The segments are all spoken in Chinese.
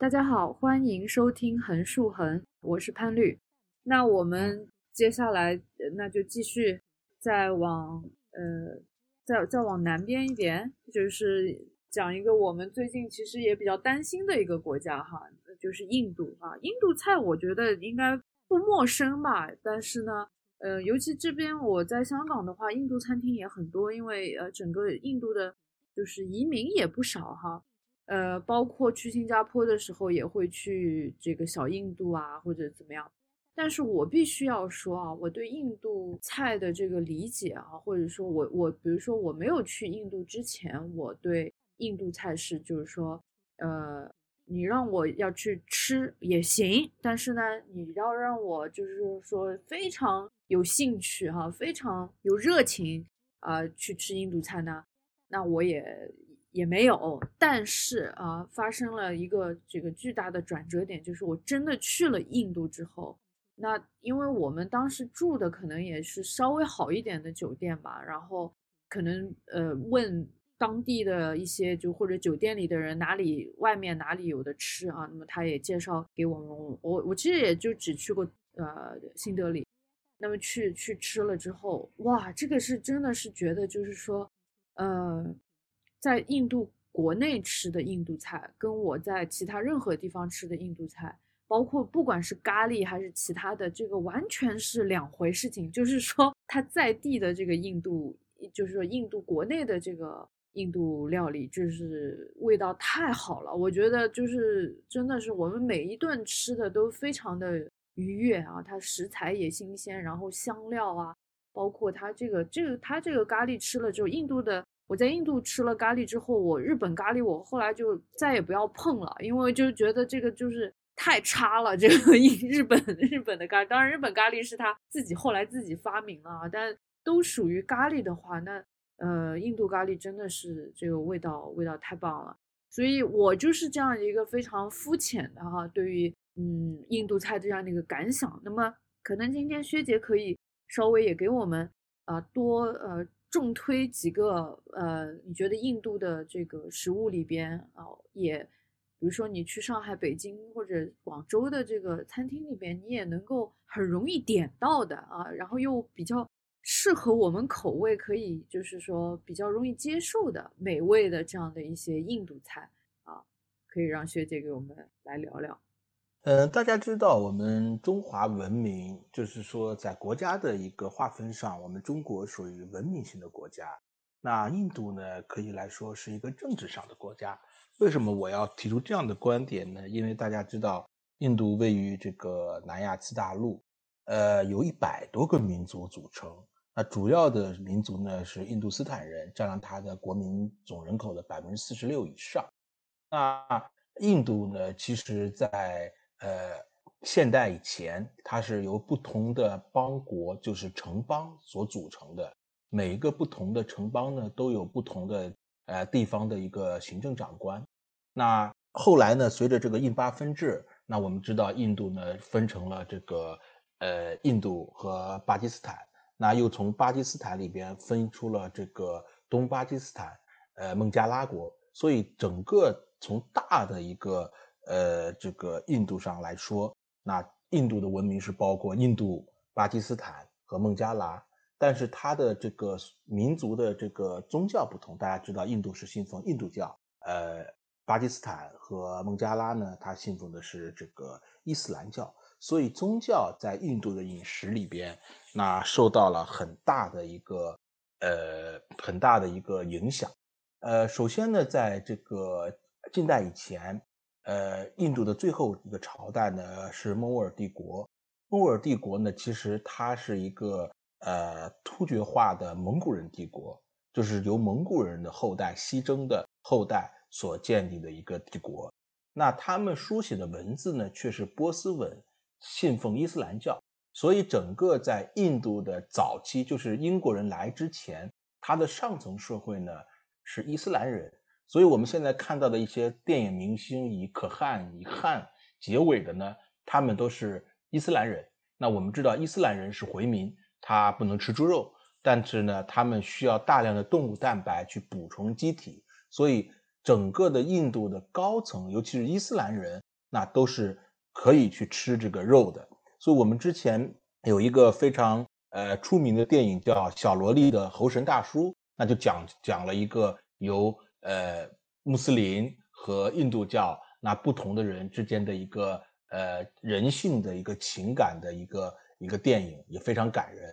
大家好，欢迎收听横竖横，我是潘律。那我们接下来那就继续再往再往南边一点，就是讲一个我们最近其实也比较担心的一个国家哈，就是印度啊。印度菜我觉得应该不陌生吧，但是呢，尤其这边我在香港的话，印度餐厅也很多，因为整个印度的就是移民也不少哈。包括去新加坡的时候也会去这个小印度啊，或者怎么样。但是我必须要说啊，我对印度菜的这个理解啊，或者说我比如说我没有去印度之前，我对印度菜是就是说，你让我要去吃也行，但是呢，你要让我就是说非常有兴趣哈，非常有热情去吃印度菜呢，那我也没有。但是啊，发生了一个这个巨大的转折点，就是我真的去了印度之后，那因为我们当时住的可能也是稍微好一点的酒店吧，然后可能问当地的一些就或者酒店里的人外面哪里有的吃啊，那么他也介绍给我们。我其实也就只去过新德里，那么去吃了之后，哇，这个是真的是觉得就是说在印度国内吃的印度菜跟我在其他任何地方吃的印度菜，包括不管是咖喱还是其他的，这个完全是两回事情。就是说它在地的这个印度，就是说印度国内的这个印度料理，就是味道太好了，我觉得就是真的是我们每一顿吃的都非常的愉悦啊，它食材也新鲜，然后香料啊，包括它它这个咖喱吃了之后，我在印度吃了咖喱之后，我日本咖喱我后来就再也不要碰了，因为就觉得这个就是太差了，这个日本的咖喱。当然日本咖喱是他后来自己发明了，但都属于咖喱的话，那印度咖喱真的是这个味道太棒了。所以我就是这样一个非常肤浅的哈，对于印度菜这样的一个感想。那么可能今天薛姐可以稍微也给我们重推几个你觉得印度的这个食物里边啊，也比如说你去上海、北京或者广州的这个餐厅里边，你也能够很容易点到的啊，然后又比较适合我们口味，可以就是说比较容易接受的美味的这样的一些印度菜啊，可以让学姐给我们来聊聊。大家知道我们中华文明，就是说在国家的一个划分上，我们中国属于文明型的国家。那印度呢，可以来说是一个政治上的国家。为什么我要提出这样的观点呢？因为大家知道，印度位于这个南亚次大陆，由100多个民族组成。那主要的民族呢是印度斯坦人，占了它的国民总人口的 46% 以上。那印度呢，其实在现代以前，它是由不同的邦国，就是城邦所组成的。每一个不同的城邦呢，都有不同的地方的一个行政长官。那后来呢，随着这个印巴分治，那我们知道印度呢分成了这个印度和巴基斯坦。那又从巴基斯坦里边分出了这个东巴基斯坦、孟加拉国。所以整个从大的一个这个印度上来说，那印度的文明是包括印度、巴基斯坦和孟加拉，但是它的这个民族的这个宗教不同。大家知道印度是信奉印度教，巴基斯坦和孟加拉呢，它信奉的是这个伊斯兰教。所以宗教在印度的饮食里边，那受到了很大的一个影响。首先呢，在这个近代以前，印度的最后一个朝代呢是莫卧儿帝国。莫卧儿帝国呢，其实它是一个突厥化的蒙古人帝国，就是由蒙古人的后代、西征的后代所建立的一个帝国。那他们书写的文字呢，却是波斯文，信奉伊斯兰教。所以整个在印度的早期，就是英国人来之前，它的上层社会呢是伊斯兰人。所以我们现在看到的一些电影明星以可汗以汉结尾的呢，他们都是伊斯兰人。那我们知道伊斯兰人是回民，他不能吃猪肉，但是呢，他们需要大量的动物蛋白去补充机体，所以整个的印度的高层，尤其是伊斯兰人，那都是可以去吃这个肉的。所以我们之前有一个非常出名的电影叫《小萝莉的猴神大叔》，那就讲了一个由穆斯林和印度教那不同的人之间的一个人性的一个情感的一个电影，也非常感人。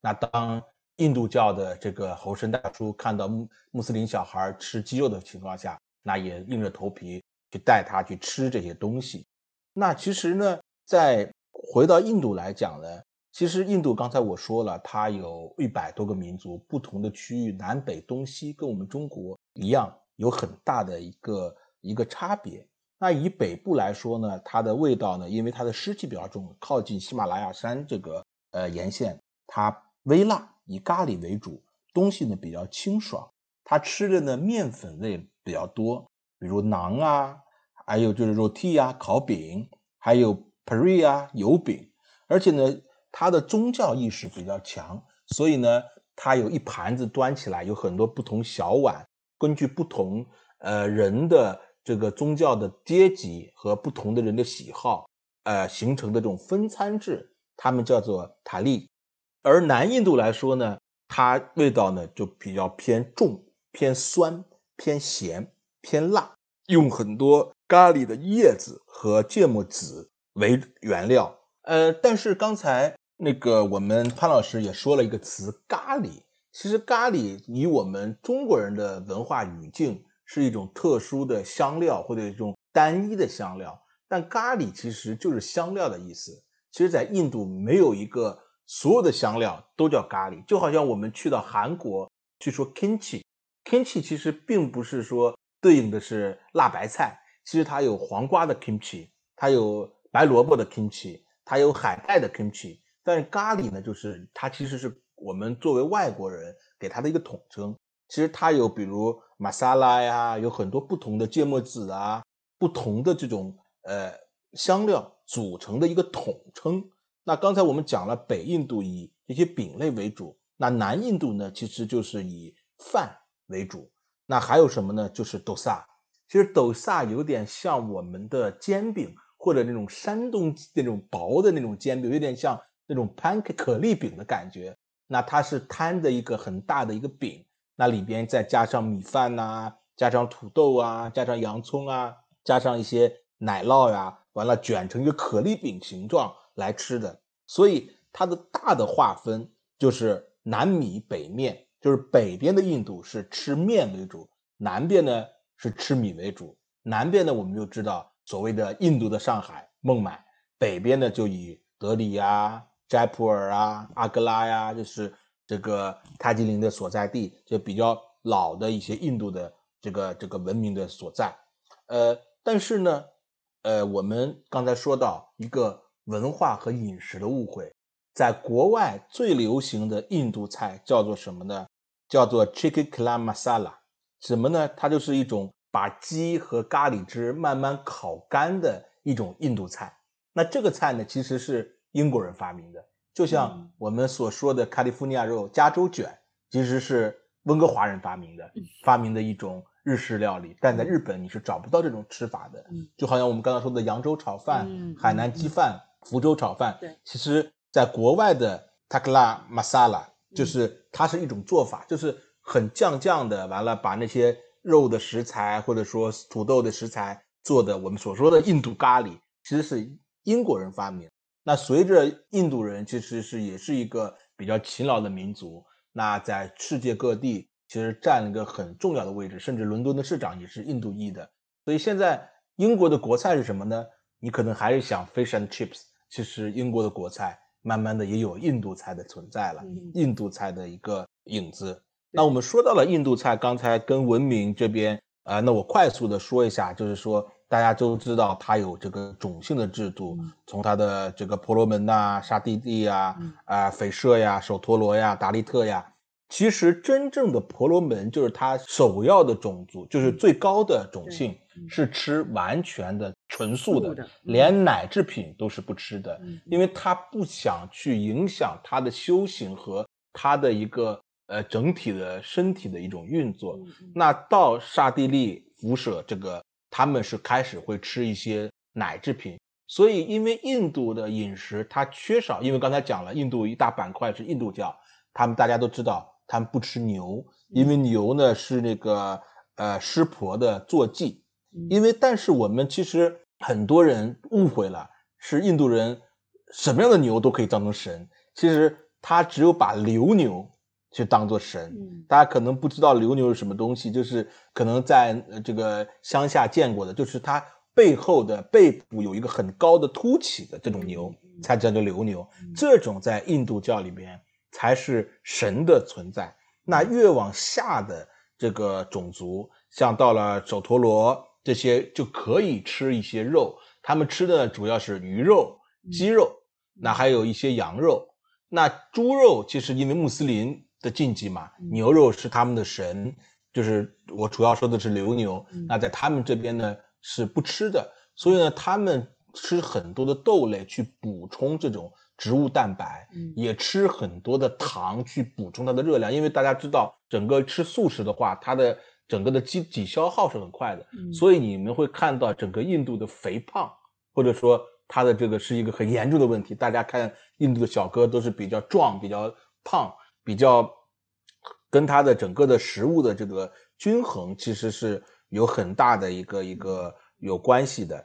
那当印度教的这个猴神大叔看到穆斯林小孩吃鸡肉的情况下，那也硬着头皮去带他去吃这些东西。那其实呢，再回到印度来讲呢，其实印度刚才我说了，它有100多个民族，不同的区域，南北东西跟我们中国一样，有很大的一个差别。那以北部来说呢，它的味道呢，因为它的湿气比较重，靠近喜马拉雅山这个沿线，它微辣，以咖喱为主，东西呢比较清爽，它吃的呢面粉类比较多，比如馕啊，还有就是 roti 啊，烤饼，还有 puri 啊，油饼。而且呢，它的宗教意识比较强，所以呢，它有一盘子端起来，有很多不同小碗，根据不同人的这个宗教的阶级和不同的人的喜好，形成的这种分餐制，他们叫做塔利。而南印度来说呢，它味道呢就比较偏重、偏酸、偏咸、偏辣，用很多咖喱的叶子和芥末籽为原料。但是刚才那个我们潘老师也说了一个词，咖喱。其实咖喱以我们中国人的文化语境是一种特殊的香料，或者一种单一的香料，但咖喱其实就是香料的意思。其实在印度没有一个所有的香料都叫咖喱，就好像我们去到韩国去说 kimchi 其实并不是说对应的是辣白菜，其实它有黄瓜的 kimchi， 它有白萝卜的 kimchi， 它有海带的 kimchi， 但是咖喱呢，就是它其实是我们作为外国人给它的一个统称。其实它有比如 masala 呀，有很多不同的芥末籽啊，不同的这种香料组成的一个统称。那刚才我们讲了北印度以这些饼类为主，那南印度呢其实就是以饭为主。那还有什么呢？就是豆沙。其实豆沙有点像我们的煎饼，或者那种山东那种薄的那种煎饼，有点像那种 pancake 可丽饼的感觉。那它是摊的一个很大的一个饼，那里边再加上米饭啊，加上土豆啊，加上洋葱啊，加上一些奶酪呀，完了卷成一个可丽饼形状来吃的。所以它的大的划分就是南米北面，就是北边的印度是吃面为主，南边呢是吃米为主。南边呢我们就知道所谓的印度的上海、孟买，北边呢就以德里啊、斋普尔啊、阿格拉呀，就是这个塔吉林的所在地，就比较老的一些印度的这个文明的所在。但是呢我们刚才说到一个文化和饮食的误会，在国外最流行的印度菜叫做什么呢？叫做 Chicken Tikka Masala。 什么呢？它就是一种把鸡和咖喱汁慢慢烤干的一种印度菜。那这个菜呢其实是英国人发明的，就像我们所说的 California roll 加州卷其实是温哥华人发明的一种日式料理，但在日本你是找不到这种吃法的。就好像我们刚才说的扬州炒饭、海南鸡饭、福州炒饭，其实在国外的 Tikka Masala 就是它是一种做法，就是很酱的，完了把那些肉的食材或者说土豆的食材做的我们所说的印度咖喱，其实是英国人发明。那随着印度人其实是也是一个比较勤劳的民族，那在世界各地其实占了一个很重要的位置，甚至伦敦的市长也是印度裔的。所以现在英国的国菜是什么呢？你可能还是想 fish and chips， 其实英国的国菜慢慢的也有印度菜的存在了，印度菜的一个影子。那我们说到了印度菜，刚才跟文明这边那我快速的说一下，就是说大家都知道它有这个种姓的制度，从它的这个婆罗门啊、刹帝利啊、斐舍呀、首陀罗呀、达利特呀，其实真正的婆罗门就是他首要的种族，就是最高的种姓是吃完全的纯素的，连奶制品都是不吃的，因为他不想去影响他的修行和他的一个整体的身体的一种运作。那到刹帝利服舍这个，他们是开始会吃一些奶制品。所以因为印度的饮食它缺少，因为刚才讲了印度一大板块是印度教，他们大家都知道他们不吃牛，因为牛呢是那个湿婆的坐骑。因为但是我们其实很多人误会了，是印度人什么样的牛都可以当成神，其实他只有把流牛去当作神。大家可能不知道流牛是什么东西，就是可能在这个乡下见过的，就是它背后的背部有一个很高的凸起的这种牛才叫做流牛，这种在印度教里边才是神的存在。那越往下的这个种族，像到了首陀罗这些就可以吃一些肉，他们吃的主要是鱼肉、鸡肉，那还有一些羊肉。那猪肉其实因为穆斯林的禁忌嘛，牛肉是他们的神，就是我主要说的是流牛，那在他们这边呢是不吃的。所以呢他们吃很多的豆类去补充这种植物蛋白，也吃很多的糖去补充它的热量，因为大家知道整个吃素食的话它的整个的机体消耗是很快的，所以你们会看到整个印度的肥胖或者说它的这个是一个很严重的问题。大家看印度的小哥都是比较壮比较胖，比较跟它的整个的食物的这个均衡其实是有很大的一个有关系的。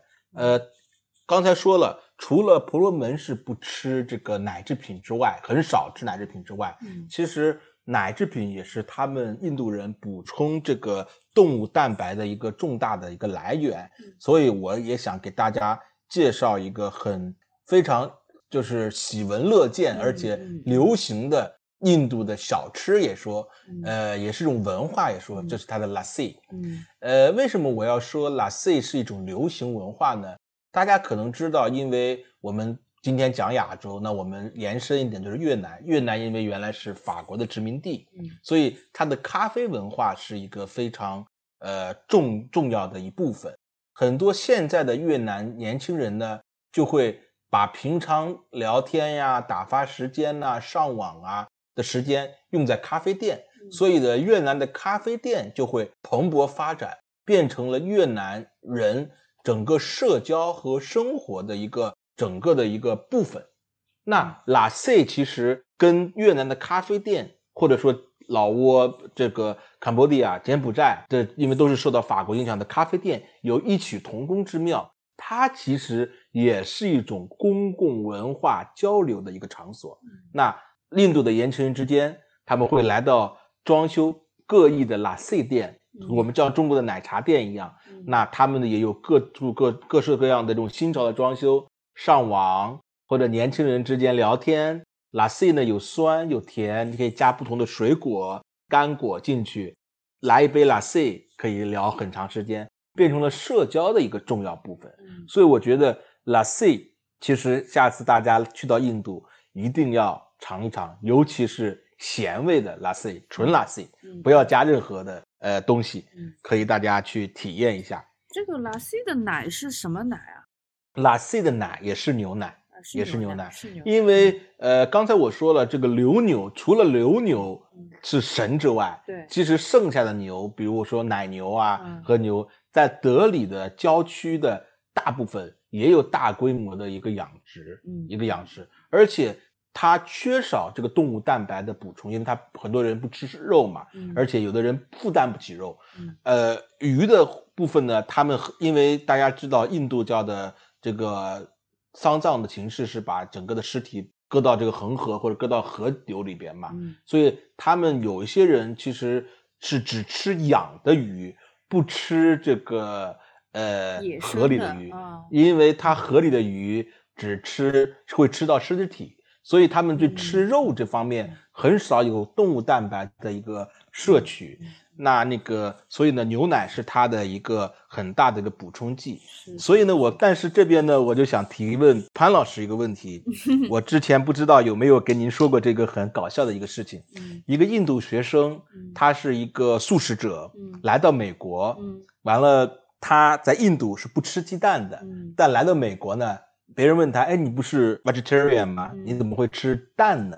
刚才说了除了婆罗门是不吃这个奶制品之外，很少吃奶制品之外，其实奶制品也是他们印度人补充这个动物蛋白的一个重大的一个来源。所以我也想给大家介绍一个很非常就是喜闻乐见而且流行的印度的小吃，也说也是一种文化，也说这是它的 lassi。 为什么我要说 lassi 是一种流行文化呢？大家可能知道，因为我们今天讲亚洲，那我们延伸一点就是越南。越南因为原来是法国的殖民地，所以它的咖啡文化是一个非常重要的一部分。很多现在的越南年轻人呢就会把平常聊天呀、打发时间啊、上网啊的时间用在咖啡店，所以呢越南的咖啡店就会蓬勃发展，变成了越南人整个社交和生活的一个整个的一个部分。那 Lassi 其实跟越南的咖啡店或者说老挝这个柬埔寨柬埔寨因为都是受到法国影响的咖啡店有异曲同工之妙，它其实也是一种公共文化交流的一个场所。那印度的年轻人之间他们会来到装修各异的 Lassi 店，我们叫中国的奶茶店一样，那他们也有各式各样的这种新潮的装修，上网或者年轻人之间聊天。 Lassi 呢有酸有甜，你可以加不同的水果干果进去，来一杯 Lassi 可以聊很长时间，变成了社交的一个重要部分。所以我觉得 Lassi 其实下次大家去到印度一定要尝一尝，尤其是咸味的 Lassi， 纯 Lassi， 不要加任何的东西，可以大家去体验一下。这个 Lassi 的奶是什么奶啊？ Lassi 的奶也是牛奶，也是牛奶。因为刚才我说了，这个流牛除了流牛是神之外，对，其实剩下的牛，比如说奶牛啊、和牛，在德里的郊区的大部分也有大规模的一个养殖，而且它缺少这个动物蛋白的补充，因为它很多人不吃肉嘛，而且有的人负担不起肉。鱼的部分呢，他们因为大家知道印度教的这个丧葬的形式是把整个的尸体搁到这个恒河或者搁到河流里边嘛，所以他们有一些人其实是只吃养的鱼，不吃这个河里的鱼，因为它河里的鱼只吃会吃到尸体。所以他们对吃肉这方面很少有动物蛋白的一个摄取。那个，所以呢，牛奶是它的一个很大的一个补充剂。所以呢，但是这边呢，我就想提问潘老师一个问题，我之前不知道有没有跟您说过这个很搞笑的一个事情。一个印度学生，他是一个素食者，来到美国，完了他在印度是不吃鸡蛋的，但来到美国呢，别人问他，哎，你不是 vegetarian 吗？你怎么会吃蛋呢？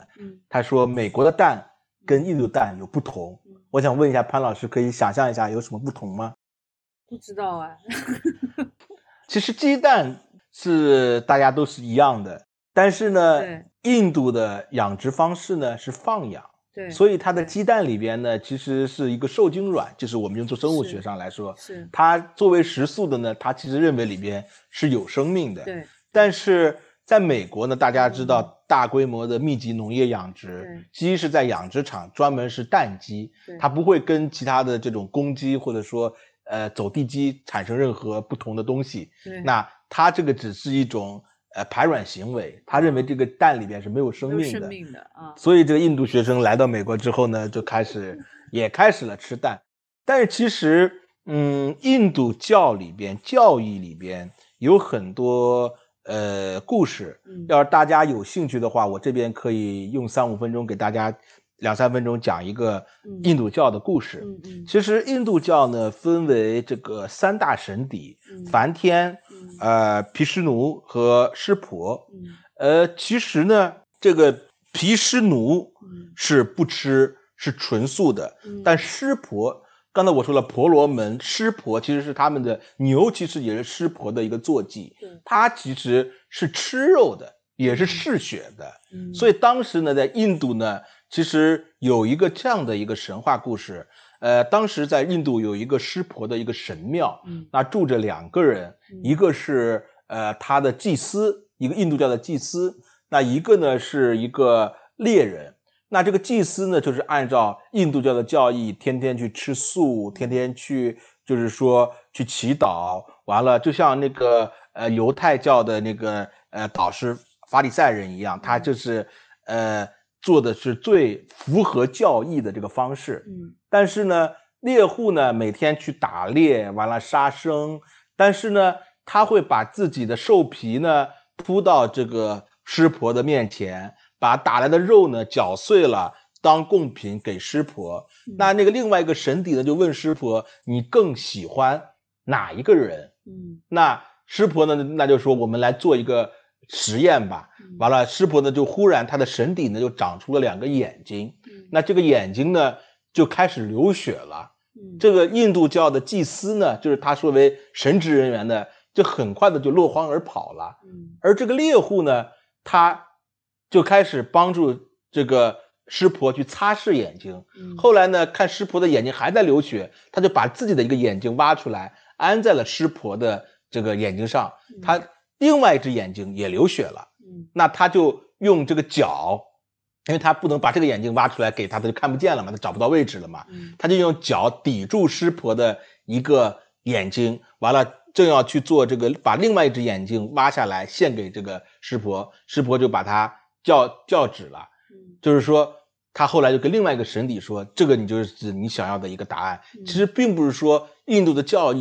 他说美国的蛋跟印度蛋有不同。我想问一下潘老师，可以想象一下有什么不同吗？不知道啊。其实鸡蛋是大家都是一样的，但是呢，印度的养殖方式呢是放养，对，所以它的鸡蛋里边呢其实是一个受精卵，就是我们用做生物学上来说，它作为食素的呢，它其实认为里边是有生命的，对。但是在美国呢，大家知道。大规模的密集农业养殖，鸡是在养殖场，专门是蛋鸡，它不会跟其他的这种公鸡或者说走地鸡产生任何不同的东西。那它这个只是一种排卵行为，他认为这个蛋里边是没有生命的，啊。所以这个印度学生来到美国之后呢，就开始了吃蛋。但是其实印度教义里边有很多故事，要是大家有兴趣的话，我这边可以用3-5分钟给大家2-3分钟讲一个印度教的故事。其实印度教呢分为这个3大神邸，梵天、毗湿奴和湿婆。其实呢这个毗湿奴是不吃，是纯素的，但湿婆，刚才我说了婆罗门，湿婆其实是他们的牛，其实也是湿婆的一个坐骑，它其实是吃肉的，也是嗜血的。所以当时呢在印度呢其实有一个这样的一个神话故事，当时在印度有一个湿婆的一个神庙，那住着2个人，一个是他的祭司，一个印度教的祭司，那一个呢是一个猎人。那这个祭司呢就是按照印度教的教义，天天去吃素，天天去就是说去祈祷，完了就像那个犹太教的那个导师法利赛人一样，他就是做的是最符合教义的这个方式。但是呢猎户呢每天去打猎，完了杀生，但是呢他会把自己的兽皮呢铺到这个湿婆的面前，把打来的肉呢绞碎了当贡品给湿婆。那个另外一个神邸呢就问湿婆，你更喜欢哪一个人？那湿婆呢那就说我们来做一个实验吧。完了湿婆呢就忽然他的神邸呢就长出了2个眼睛，那这个眼睛呢就开始流血了。这个印度教的祭司呢就是他说为神职人员呢就很快的就落荒而跑了。而这个猎户呢他就开始帮助这个湿婆去擦拭眼睛。后来呢看湿婆的眼睛还在流血，他就把自己的一个眼睛挖出来安在了湿婆的这个眼睛上，他另外一只眼睛也流血了。那他就用这个脚，因为他不能把这个眼睛挖出来给他就看不见了嘛，他找不到位置了嘛，他就用脚抵住湿婆的一个眼睛，完了正要去做这个把另外一只眼睛挖下来献给这个湿婆，湿婆就把他叫止了。就是说他后来就跟另外一个神邸说，这个你就是你想要的一个答案。其实并不是说印度的教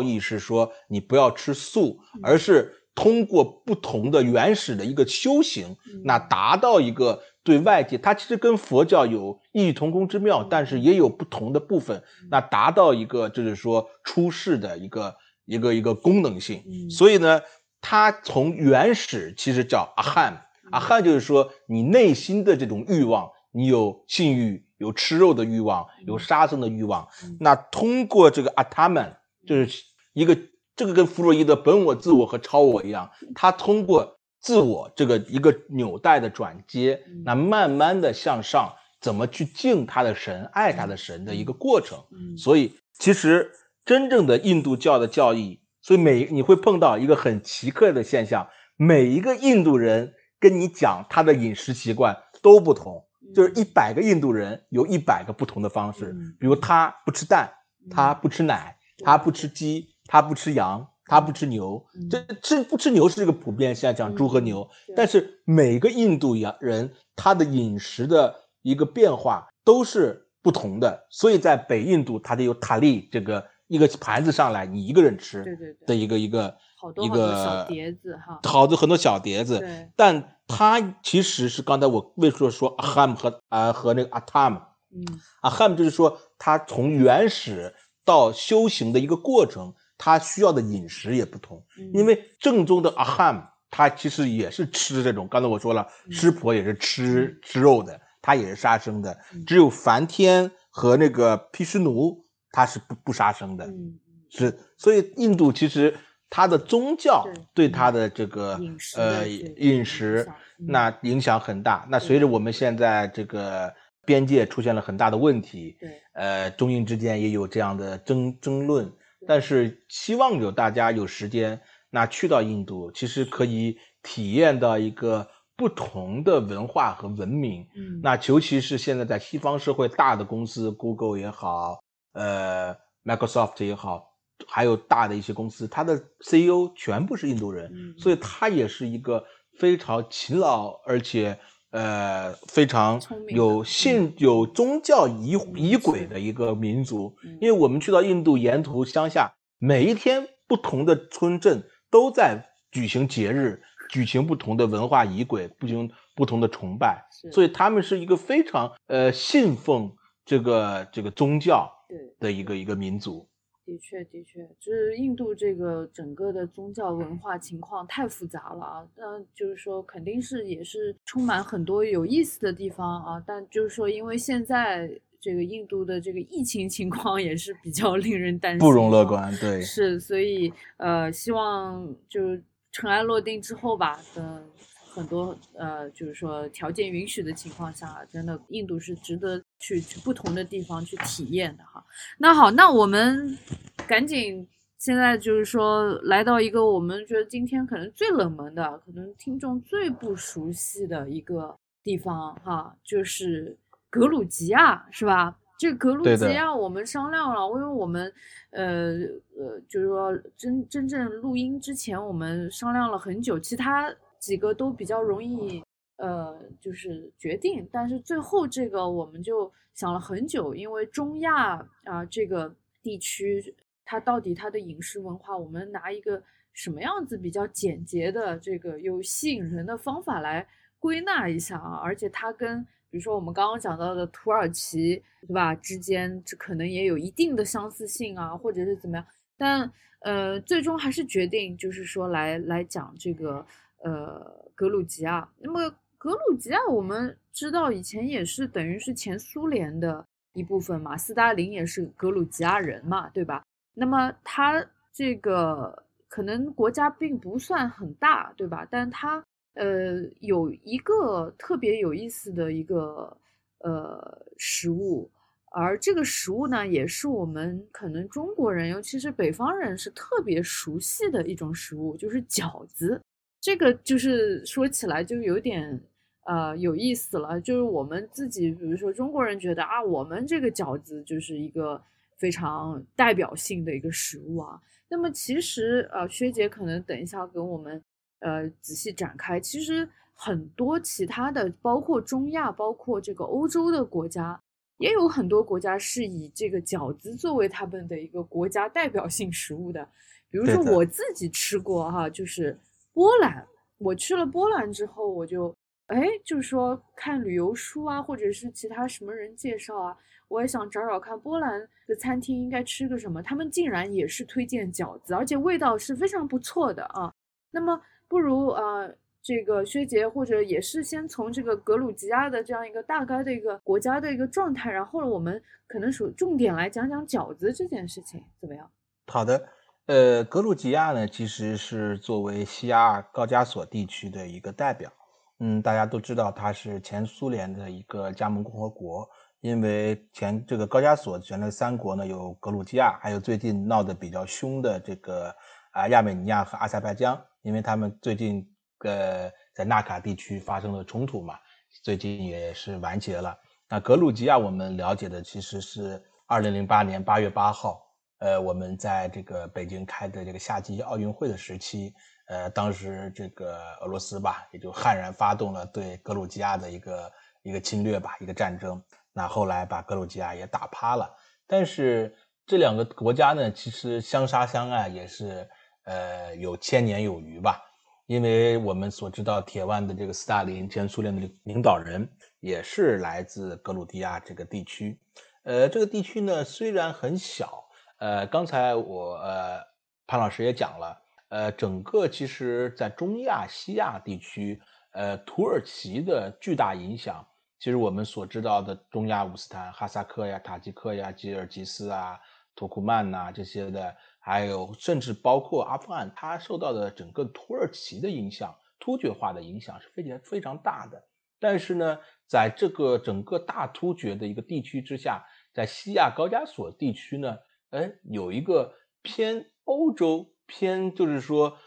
义是说你不要吃素，而是通过不同的原始的一个修行，那达到一个对外界，它其实跟佛教有异曲同工之妙，但是也有不同的部分，那达到一个就是说出世的一个功能性。所以呢它从原始其实叫阿汉，阿汉就是说你内心的这种欲望，你有性欲，有吃肉的欲望，有杀生的欲望。那通过这个阿塔曼，就是一个这个跟弗洛伊德本我、自我和超我一样，他通过自我这个一个纽带的转接，那慢慢的向上，怎么去敬他的神、爱他的神的一个过程。所以其实真正的印度教的教义，所以你会碰到一个很奇特的现象，每一个印度人跟你讲他的饮食习惯都不同，就是100个印度人有100个不同的方式。比如他不吃蛋，他不吃奶，他不吃鸡，他不吃羊，他不吃牛。这不吃牛是这个普遍现象，猪和牛。但是每个印度人他的饮食的一个变化都是不同的，所以在北印度它得有塔利这个一个盘子上来你一个人吃的一个好多小碟子哈，好多很多小碟子，但它其实是刚才我为什么说阿哈姆和那个阿塔姆，阿哈姆就是说它从原始到修行的一个过程，它需要的饮食也不同，因为正宗的阿哈姆他其实也是吃这种，刚才我说了，湿婆也是吃肉的，他也是杀生的，只有梵天和那个毗湿奴他是不杀生的，是，所以印度其实他的宗教对他的这个饮食那影响很大。那随着我们现在这个边界出现了很大的问题，中印之间也有这样的争论，但是希望有大家有时间。那去到印度其实可以体验到一个不同的文化和文明，那尤其是现在在西方社会大的公司 Google 也好Microsoft 也好，还有大的一些公司它的 CEO 全部是印度人，所以他也是一个非常勤劳而且非常有宗教仪轨的一个民族，因为我们去到印度沿途乡下每一天不同的村镇都在举行节日，举行不同的文化仪轨，举行不同的崇拜，所以他们是一个非常信奉这个宗教的一个民族。的确，就是印度这个整个的宗教文化情况太复杂了啊，那就是说肯定是也是充满很多有意思的地方啊，但就是说因为现在这个印度的这个疫情情况也是比较令人担心，不容乐观，对，是，所以希望就尘埃落定之后吧，很多就是说条件允许的情况下，真的印度是值得去不同的地方去体验的哈。那好，那我们赶紧现在就是说来到一个我们觉得今天可能最冷门的，可能听众最不熟悉的一个地方哈，就是格鲁吉亚，是吧？这个格鲁吉亚我们商量了，因为我们就是说真正录音之前我们商量了很久，其他几个都比较容易就是决定，但是最后这个我们就想了很久，因为中亚这个地区它到底它的饮食文化，我们拿一个什么样子比较简洁的这个有吸引人的方法来归纳一下啊，而且它跟比如说我们刚刚讲到的土耳其，对吧？之间这可能也有一定的相似性啊，或者是怎么样？但最终还是决定就是说来讲这个格鲁吉亚。那么格鲁吉亚我们知道以前也是等于是前苏联的一部分嘛，斯大林也是格鲁吉亚人嘛，对吧？那么他这个可能国家并不算很大，对吧？但他有一个特别有意思的一个食物，而这个食物呢也是我们可能中国人尤其是北方人是特别熟悉的一种食物，就是饺子。这个就是说起来就有点有意思了，就是我们自己比如说中国人觉得啊，我们这个饺子就是一个非常代表性的一个食物啊，那么其实薛姐可能等一下跟我们仔细展开，其实很多其他的包括中亚包括这个欧洲的国家也有很多国家是以这个饺子作为他们的一个国家代表性食物的，比如说我自己吃过哈，就是波兰，我去了波兰之后我就就是说看旅游书啊或者是其他什么人介绍啊，我也想找看波兰的餐厅应该吃个什么，他们竟然也是推荐饺子，而且味道是非常不错的啊。那么不如这个薛姐或者也是先从这个格鲁吉亚的这样一个大概的一个国家的一个状态，然后我们可能重点来讲讲饺子这件事情怎么样？好的，格鲁吉亚呢其实是作为西亚高加索地区的一个代表，大家都知道它是前苏联的一个加盟共和国，因为前这个高加索原来三国呢有格鲁吉亚，还有最近闹得比较凶的这个亚美尼亚和阿塞拜疆，因为他们最近在纳卡地区发生了冲突嘛，最近也是完结了。那格鲁吉亚我们了解的其实是2008年8月8号我们在这个北京开的这个夏季奥运会的时期，当时这个俄罗斯吧也就悍然发动了对格鲁吉亚的一个侵略吧，一个战争。那后来把格鲁吉亚也打趴了。但是这两个国家呢，其实相杀相爱也是有千年有余吧。因为我们所知道铁腕的这个斯大林前苏联的领导人也是来自格鲁吉亚这个地区。这个地区呢虽然很小，刚才我潘老师也讲了，整个其实在中亚西亚地区土耳其的巨大影响，其实我们所知道的中亚乌斯坦、哈萨克呀、塔吉克呀、吉尔吉斯啊、土库曼呐、这些的，还有甚至包括阿富汗，它受到的整个土耳其的影响、突厥化的影响是非常大的。但是呢，在这个整个大突厥的一个地区之下，在西亚高加索地区呢，有一个偏欧洲、偏就是说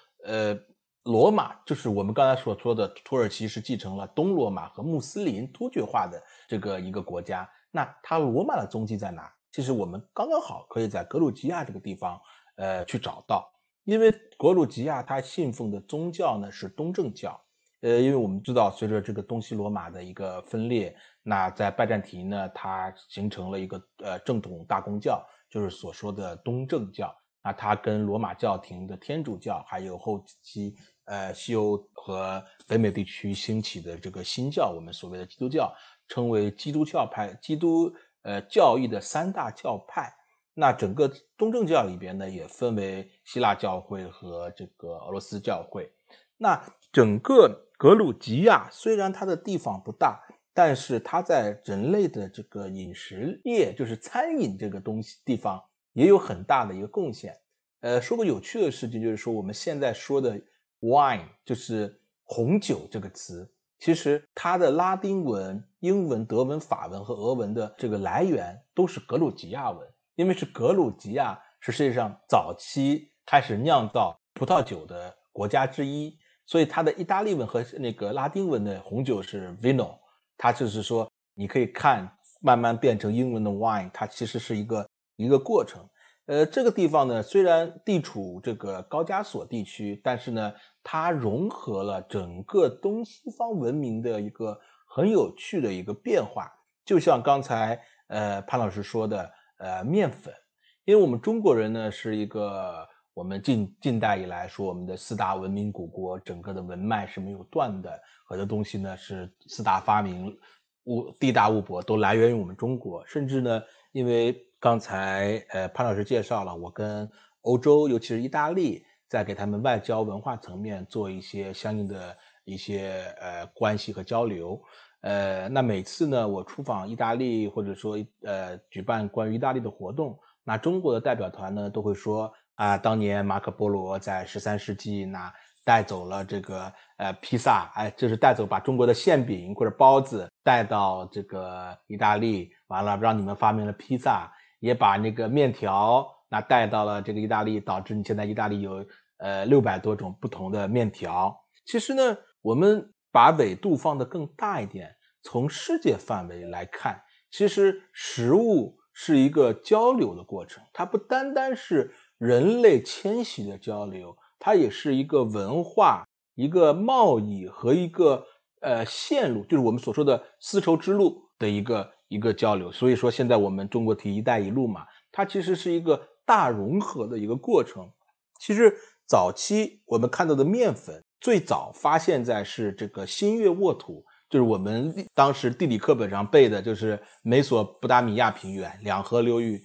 罗马，就是我们刚才所说的土耳其是继承了东罗马和穆斯林突厥化的这个一个国家。那它罗马的踪迹在哪？其实我们刚刚好可以在格鲁吉亚这个地方去找到。因为格鲁吉亚它信奉的宗教呢是东正教。因为我们知道随着这个东西罗马的一个分裂，那在拜占庭呢它形成了一个正统大公教，就是所说的东正教。那它跟罗马教廷的天主教，还有后期西欧和北美地区兴起的这个新教，我们所谓的基督教，称为基督教义的三大教派。那整个东正教里边呢也分为希腊教会和这个俄罗斯教会。那整个格鲁吉亚虽然它的地方不大，但是它在人类的这个饮食业，就是餐饮这个东西地方也有很大的一个贡献。说个有趣的事情，就是说我们现在说的 wine 就是红酒这个词，其实它的拉丁文、英文、德文、法文和俄文的这个来源都是格鲁吉亚文，因为是格鲁吉亚是世界上早期开始酿造葡萄酒的国家之一，所以它的意大利文和那个拉丁文的红酒是 vino， 它就是说你可以看慢慢变成英文的 wine， 它其实是一个过程。这个地方呢虽然地处这个高加索地区，但是呢它融合了整个东西方文明的一个很有趣的一个变化。就像刚才潘老师说的面粉，因为我们中国人呢是一个我们近代以来说我们的四大文明古国，整个的文脉是没有断的，很多东西呢是四大发明、地大物博都来源于我们中国。甚至呢因为刚才潘老师介绍了，我跟欧洲尤其是意大利在给他们外交文化层面做一些相应的一些关系和交流。那每次呢我出访意大利，或者说举办关于意大利的活动，那中国的代表团呢都会说啊，当年马可波罗在13世纪那带走了这个披萨，就是带走把中国的馅饼或者包子带到这个意大利，完了让你们发明了披萨，也把那个面条那带到了这个意大利，导致你现在意大利有600多种不同的面条。其实呢我们把纬度放得更大一点，从世界范围来看，其实食物是一个交流的过程，它不单单是人类迁徙的交流，它也是一个文化、一个贸易和一个线路，就是我们所说的丝绸之路的一个交流。所以说现在我们中国提一带一路嘛，它其实是一个大融合的一个过程。其实早期我们看到的面粉最早发现在是这个新月沃土，就是我们当时地理课本上背的，就是美索不达米亚平原两河流域，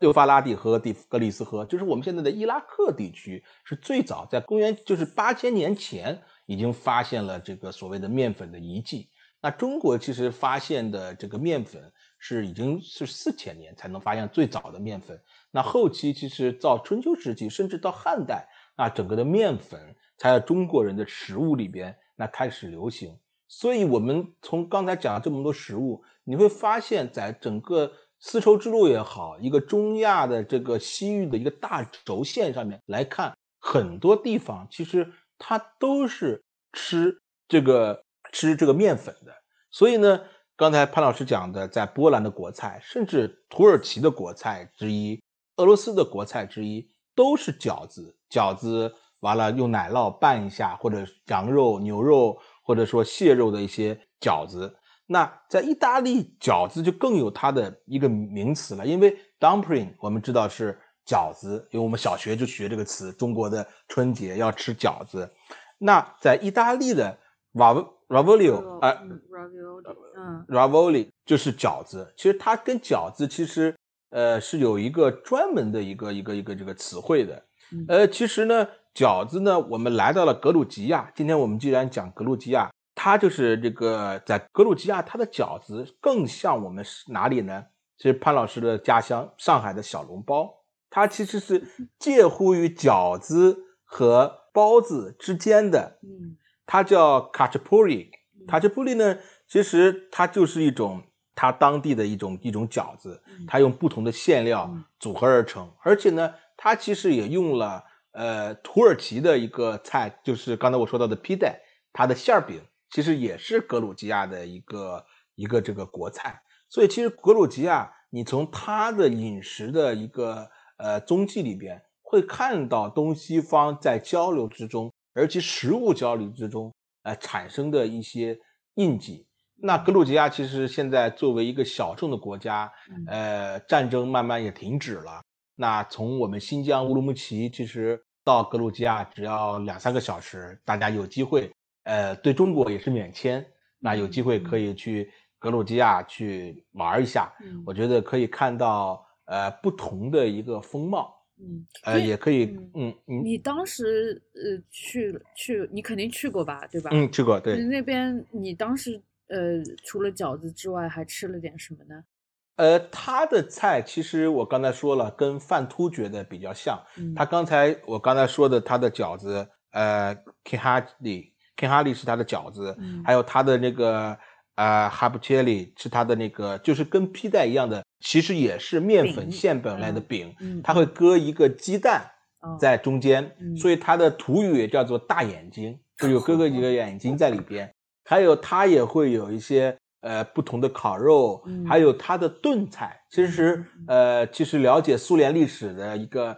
幼发拉底河、底格里斯河，就是我们现在的伊拉克地区，是最早在公元就是8000年前已经发现了这个所谓的面粉的遗迹。那中国其实发现的这个面粉是已经是4000年才能发现最早的面粉。那后期其实到春秋时期甚至到汉代，那整个的面粉才在中国人的食物里边那开始流行。所以我们从刚才讲了这么多食物，你会发现在整个丝绸之路也好，一个中亚的这个西域的一个大轴线上面来看，很多地方其实它都是吃这个面粉的。所以呢刚才潘老师讲的，在波兰的国菜，甚至土耳其的国菜之一，俄罗斯的国菜之一，都是饺子完了用奶酪拌一下，或者羊肉、牛肉或者说蟹肉的一些饺子。那在意大利饺子就更有它的一个名词了，因为 dumpling 我们知道是饺子，因为我们小学就学这个词，中国的春节要吃饺子。那在意大利的 ravioli 就是饺子，其实它跟饺子其实是有一个专门的一个这个词汇的。其实呢饺子呢，我们来到了格鲁吉亚，今天我们既然讲格鲁吉亚，它就是这个在格鲁吉亚它的饺子更像我们哪里呢？其实潘老师的家乡上海的小笼包，它其实是介乎于饺子和包子之间的，它叫 kachapuri。 kachapuri 呢，其实它就是一种它当地的一种饺子，它用不同的馅料组合而成，而且呢它其实也用了土耳其的一个菜，就是刚才我说到的 Pide， 它的馅饼其实也是格鲁吉亚的一个这个国菜。所以其实格鲁吉亚你从它的饮食的一个踪迹里边会看到东西方在交流之中，而且食物交流之中产生的一些印记。那格鲁吉亚其实现在作为一个小众的国家，战争慢慢也停止了，那从我们新疆乌鲁木齐其实到格鲁吉亚只要2-3个小时，大家有机会对中国也是免签，那有机会可以去格鲁吉亚去玩一下，我觉得可以看到不同的一个风貌，也可以你当时去你肯定去过吧，对吧？去过，对。那边你当时除了饺子之外还吃了点什么呢？他的菜其实我刚才说了跟饭突厥的比较像，我刚才说的他的饺子kinhali 是他的饺子，还有他的那个habcheli 是他的那个，就是跟披带一样的，其实也是面粉馅本来的饼，他会搁一个鸡蛋在中间，所以他的土语也叫做大眼睛，就有各个一个眼睛在里边。还有他也会有一些不同的烤肉，还有它的炖菜。其实了解苏联历史的一个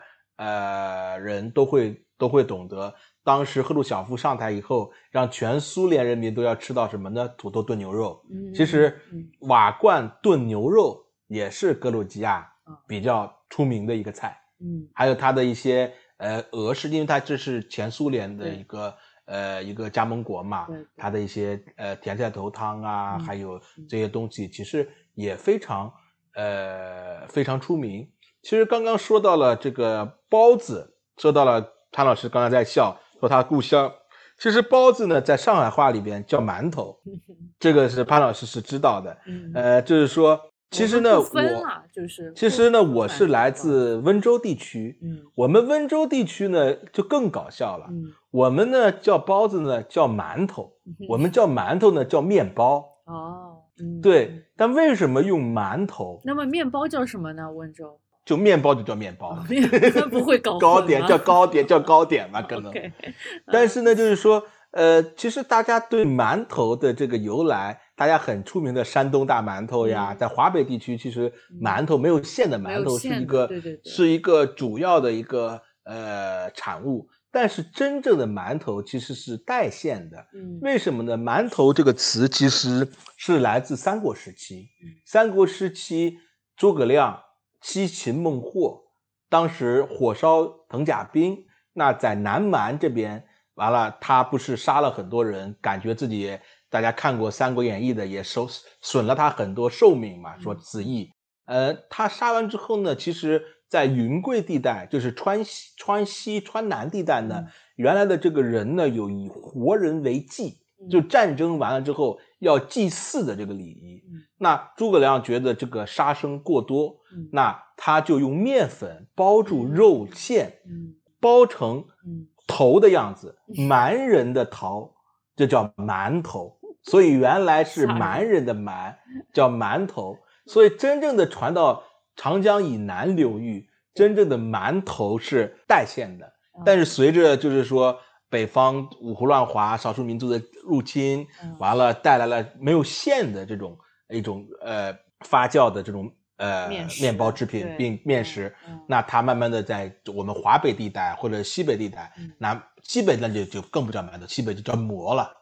人都会懂得，当时赫鲁晓夫上台以后，让全苏联人民都要吃到什么呢？土豆炖牛肉。其实瓦罐炖牛肉也是格鲁吉亚比较出名的一个菜。还有它的一些俄式，因为它这是前苏联的一个加盟国嘛，它的一些甜菜头汤啊，还有这些东西其实也非常出名。其实刚刚说到了这个包子，说到了潘老师刚才在笑说他故乡，其实包子呢在上海话里边叫馒头，这个是潘老师是知道的。就是说其实呢我是来自温州地区，我们温州地区呢就更搞笑了，我们呢叫包子呢叫馒头，我们叫馒头呢叫面包。对，但为什么用馒头？那么面包叫什么呢？温州就面包就叫面包，不会搞混糕点叫糕点叫糕点吧，可能。但是呢就是说其实大家对馒头的这个由来，大家很出名的山东大馒头呀，在华北地区其实馒头没有馅的馒头是一个主要的一个产物。但是真正的馒头其实是带馅的，为什么呢？馒头这个词其实是来自三国时期，诸葛亮西秦孟获，当时火烧藤甲兵，那在南蛮这边完了，他不是杀了很多人，感觉自己大家看过《三国演义》的也损了他很多寿命嘛，说自缢。他杀完之后呢，其实在云贵地带，就是川西川南地带呢，原来的这个人呢有以活人为祭，就战争完了之后要祭祀的这个礼仪。那诸葛亮觉得这个杀生过多，那他就用面粉包住肉馅，包成头的样子，蛮人的头，这叫馒头。所以原来是蛮人的蛮叫馒头，所以真正的传到长江以南流域，真正的馒头是带馅的。但是随着就是说北方五胡乱华，少数民族的入侵，完了带来了没有馅的这种一种发酵的这种面包制品并面食，那它慢慢的在我们华北地带或者西北地带，那西北那就更不叫馒头，西北就叫馍了，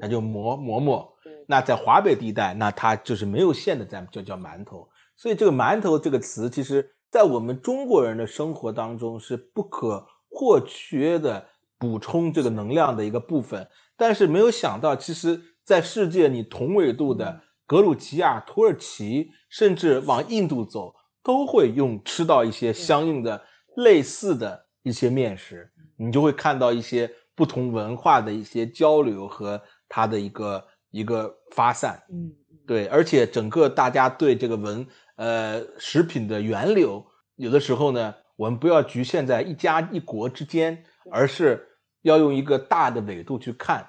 那就馍馍。那在华北地带，那它就是没有馅的，咱们就叫馒头。所以这个馒头这个词，其实在我们中国人的生活当中是不可或缺的，补充这个能量的一个部分。但是没有想到，其实在世界你同纬度的格鲁吉亚、土耳其，甚至往印度走，都会用吃到一些相应的类似的一些面食，你就会看到一些不同文化的一些交流和它的一个发散。嗯，对，而且整个大家对这个食品的源流，有的时候呢，我们不要局限在一家一国之间，而是要用一个大的纬度去看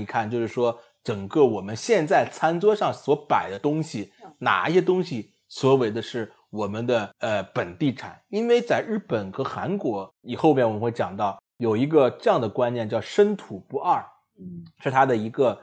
一看，就是说整个我们现在餐桌上所摆的东西，哪一些东西所谓的是我们的本地产。因为在日本和韩国，以后面我们会讲到，有一个这样的观念叫身土不二，是它的一个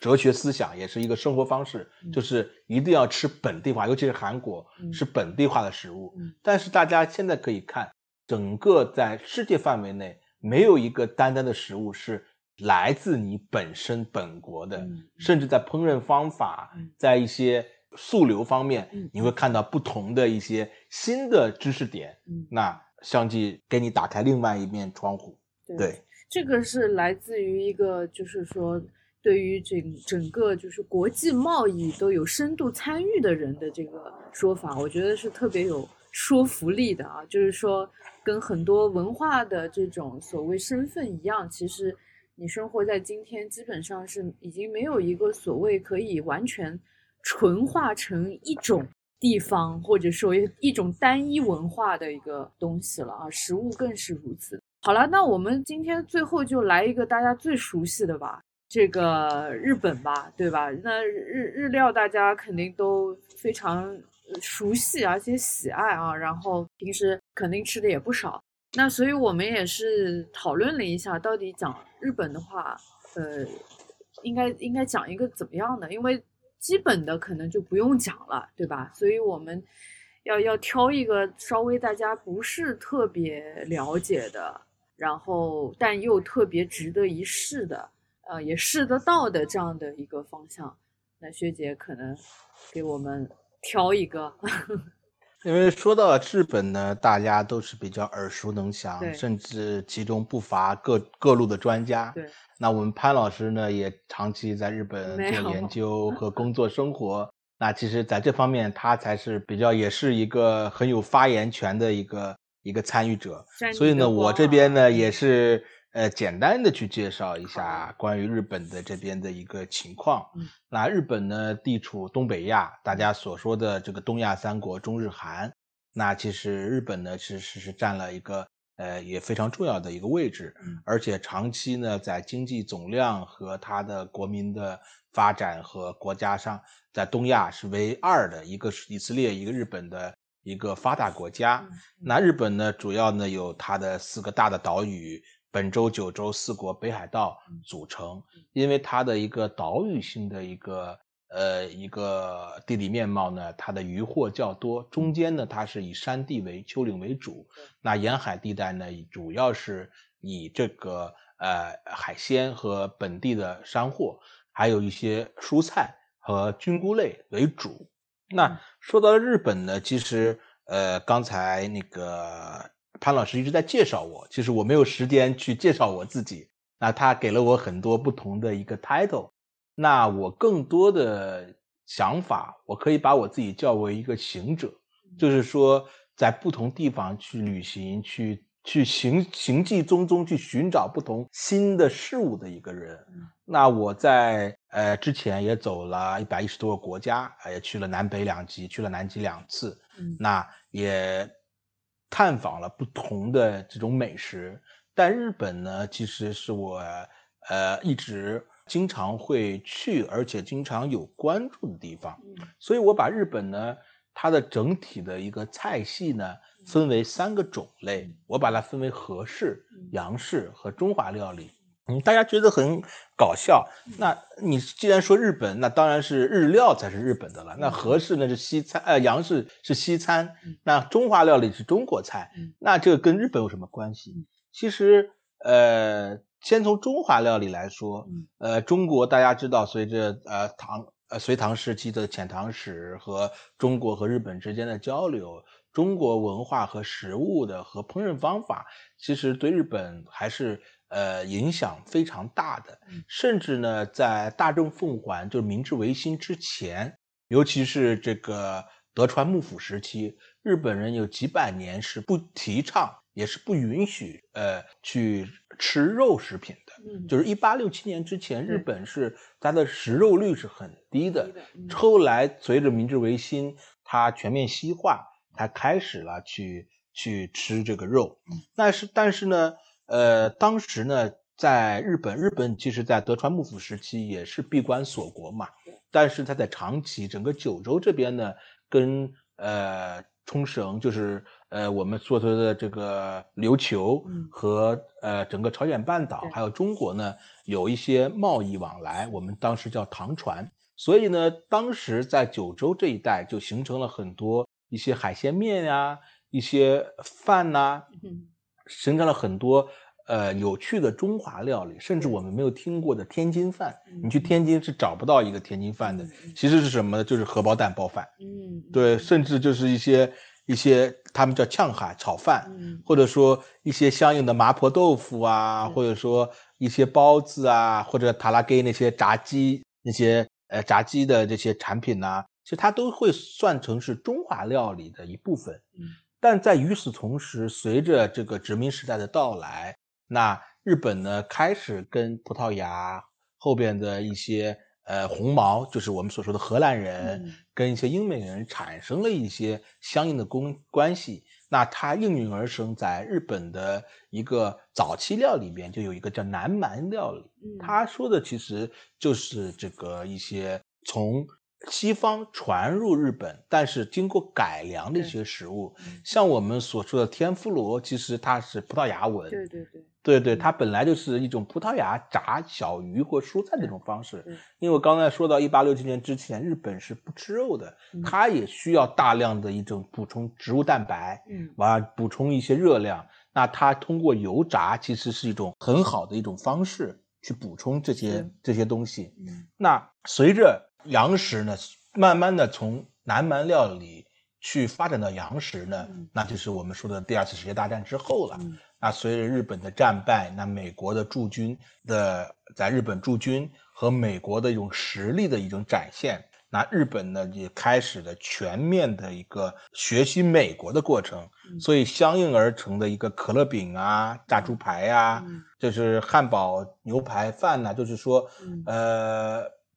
哲学思想，也是一个生活方式，就是一定要吃本地化，尤其是韩国吃本地化的食物。但是大家现在可以看，整个在世界范围内没有一个单单的食物是来自你本身本国的，甚至在烹饪方法，在一些溯流方面，你会看到不同的一些新的知识点，那相继给你打开另外一面窗户。 对，这个是来自于一个就是说对于整个就是国际贸易都有深度参与的人的这个说法，我觉得是特别有说服力的啊。就是说跟很多文化的这种所谓身份一样，其实你生活在今天基本上是已经没有一个所谓可以完全纯化成一种地方或者说一种单一文化的一个东西了啊，食物更是如此。好了，那我们今天最后就来一个大家最熟悉的吧，这个日本吧，对吧？那日料大家肯定都非常熟悉而且喜爱啊，然后平时肯定吃的也不少。那所以我们也是讨论了一下，到底讲日本的话，应该讲一个怎么样的？因为基本的可能就不用讲了，对吧？所以我们要挑一个稍微大家不是特别了解的，然后但又特别值得一试的，也试得到的这样的一个方向。那薛姐可能给我们挑一个。因为说到日本呢，大家都是比较耳熟能详，甚至其中不乏各路的专家。对，那我们潘老师呢也长期在日本做研究和工作生活，那其实在这方面他才是比较也是一个很有发言权的一个参与者。所以呢，我这边呢也是简单的去介绍一下关于日本的这边的一个情况。那日本呢地处东北亚，大家所说的这个东亚三国中日韩，那其实日本呢其实是占了一个也非常重要的一个位置，而且长期呢在经济总量和它的国民的发展和国家上，在东亚是为二的，一个是以色列，一个日本的一个发达国家。那日本呢主要呢有它的四个大的岛屿，本州、九州、四国、北海道组成。因为它的一个岛屿性的一个地理面貌呢，它的渔获较多，中间呢它是以山地为丘陵为主，那沿海地带呢主要是以这个海鲜和本地的山货，还有一些蔬菜和菌菇类为主。那说到日本呢，其实刚才那个潘老师一直在介绍我，其实我没有时间去介绍我自己，那他给了我很多不同的一个 title， 那我更多的想法，我可以把我自己叫为一个行者，就是说在不同地方去旅行，去行迹中去寻找不同新的事物的一个人。那我在之前也走了110多个国家，也去了南北两极，去了南极2次，那也探访了不同的这种美食。但日本呢其实是我一直经常会去而且经常有关注的地方，所以我把日本呢它的整体的一个菜系呢分为3个种类，我把它分为和式、洋式和中华料理。大家觉得很搞笑，那你既然说日本，那当然是日料才是日本的了，那和式呢是西餐，洋式是西餐，那中华料理是中国菜，那这个跟日本有什么关系？其实先从中华料理来说，中国大家知道，随着隋唐时期的遣唐使和中国和日本之间的交流，中国文化和食物的和烹饪方法，其实对日本还是影响非常大的。甚至呢，在大政奉还，就是明治维新之前，尤其是这个德川幕府时期，日本人有几百年是不提倡，也是不允许去吃肉食品的。就是1867年之前，日本是它的食肉率是很低的。后来随着明治维新，它全面西化，它开始了去吃这个肉。但是呢，当时呢，在日本其实在德川幕府时期也是闭关锁国嘛，但是它在长崎整个九州这边呢，跟冲绳，就是我们所说的这个琉球和整个朝鲜半岛还有中国呢有一些贸易往来，我们当时叫唐船。所以呢，当时在九州这一带就形成了很多一些海鲜面呀，一些饭呐，形成了很多有趣的中华料理，甚至我们没有听过的天津饭。你去天津是找不到一个天津饭的。其实是什么呢？就是荷包蛋包饭。对，甚至就是一些他们叫呛海炒饭，或者说一些相应的麻婆豆腐啊，或者说一些包子啊，或者塔拉给那些炸鸡，那些炸鸡的这些产品啊，其实它都会算成是中华料理的一部分。但在与此同时，随着这个殖民时代的到来，那日本呢开始跟葡萄牙后边的一些红毛，就是我们所说的荷兰人，跟一些英美人产生了一些相应的关系。那它应运而生，在日本的一个早期料理里边就有一个叫南蛮料理。它说的其实就是这个一些从西方传入日本但是经过改良的一些食物。像我们所说的天妇罗，其实它是葡萄牙文。对，它本来就是一种葡萄牙炸小鱼或蔬菜这种方式。因为我刚才说到1867年之前，日本是不吃肉的，它也需要大量的一种补充植物蛋白，补充一些热量。那它通过油炸其实是一种很好的一种方式去补充这些东西。那随着洋食呢慢慢的从南蛮料理去发展到洋食呢，那就是我们说的第二次世界大战之后了。那随着日本的战败，那美国的驻军的在日本驻军和美国的一种实力的一种展现，那日本呢也开始了全面的一个学习美国的过程。所以相应而成的一个可乐饼啊，炸猪排啊，就是汉堡牛排饭啊，就是说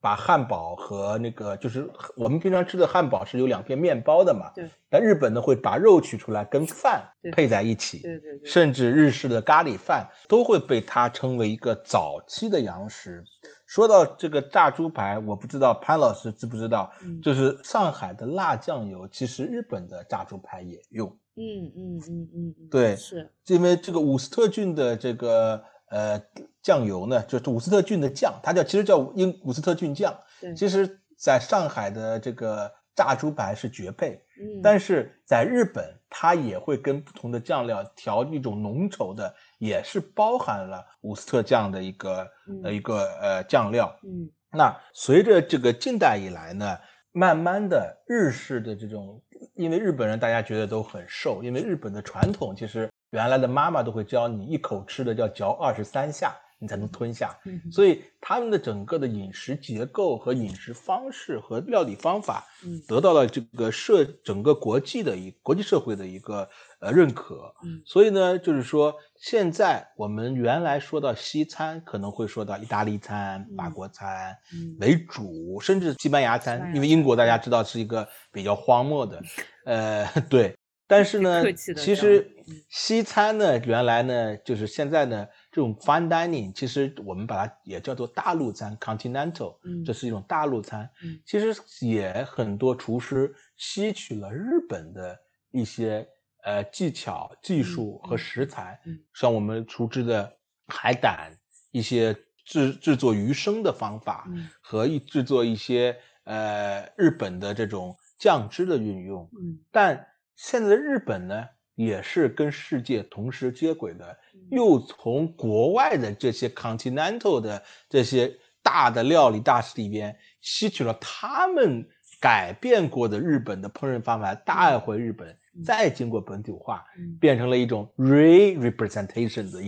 把汉堡和那个就是我们平常吃的汉堡是有两片面包的嘛，但日本呢会把肉取出来跟饭配在一起，甚至日式的咖喱饭都会被它称为一个早期的洋食。说到这个炸猪排，我不知道潘老师知不知道，就是上海的辣酱油，其实日本的炸猪排也用。对，是因为这个伍斯特郡的这个酱油呢，就是伍斯特郡的酱，它其实叫伍斯特郡酱。其实在上海的这个炸猪排是绝配，但是在日本它也会跟不同的酱料调一种浓稠的，也是包含了伍斯特酱的一个酱料。那随着这个近代以来呢，慢慢的日式的这种，因为日本人大家觉得都很瘦，因为日本的传统其实原来的妈妈都会教你一口吃的要嚼23下你才能吞下，所以他们的整个的饮食结构和饮食方式和料理方法得到了这个整个国际社会的一个认可。所以呢，就是说现在我们原来说到西餐可能会说到意大利餐、法国餐为主，甚至西班牙餐，因为英国大家知道是一个比较荒漠的对。但是呢，其实西餐呢，原来呢，就是现在呢，这种 fine dining， 其实我们把它也叫做大陆餐 （continental）， 这是一种大陆餐。其实也很多厨师吸取了日本的一些技巧、技术和食材，像我们熟知的海胆，一些制作鱼生的方法，和制作一些日本的这种酱汁的运用，但现在的日本呢也是跟世界同时接轨的，又从国外的这些 continental 的这些大的料理大师里边吸取了他们改变过的日本的烹饪方法，带回日本，再经过本土化，变成了一种 representation 的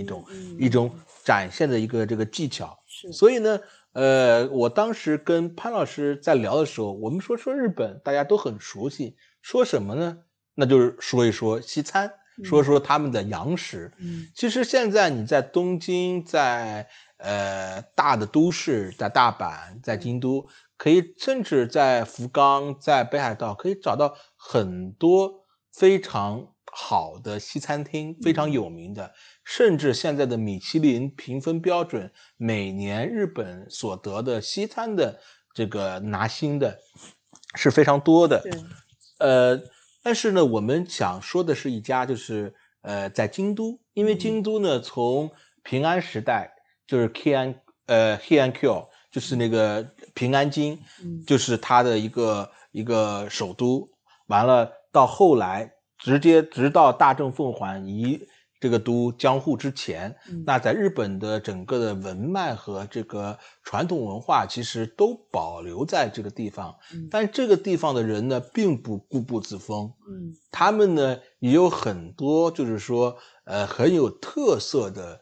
一种展现的一个这个技巧。所以呢，我当时跟潘老师在聊的时候，我们说日本大家都很熟悉，说什么呢？那就是说一说西餐，说说他们的洋食。其实现在你在东京，在大的都市，在大阪，在京都，可以甚至在福冈，在北海道，可以找到很多非常好的西餐厅，非常有名的。甚至现在的米其林评分标准，每年日本所得的西餐的这个拿星的是非常多的。但是呢，我们想说的是一家，就是在京都，因为京都呢，从平安时代就是 Heian-kyo， 就是那个平安京，就是它的一个首都。完了，到后来直到大正奉还移这个都江户之前，那在日本的整个的文脉和这个传统文化其实都保留在这个地方。但这个地方的人呢，并不固步自封，他们呢也有很多就是说很有特色的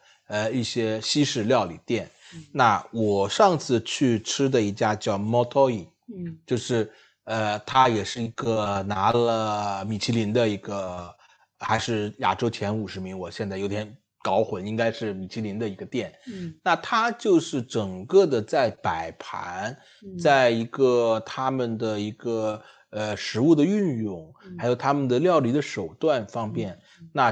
一些西式料理店。那我上次去吃的一家叫 Motoi， 就是它也是一个拿了米其林的一个，还是亚洲前50名，我现在有点搞混，应该是米其林的一个店。那它就是整个的在摆盘，在一个他们的一个食物的运用，还有他们的料理的手段方面，那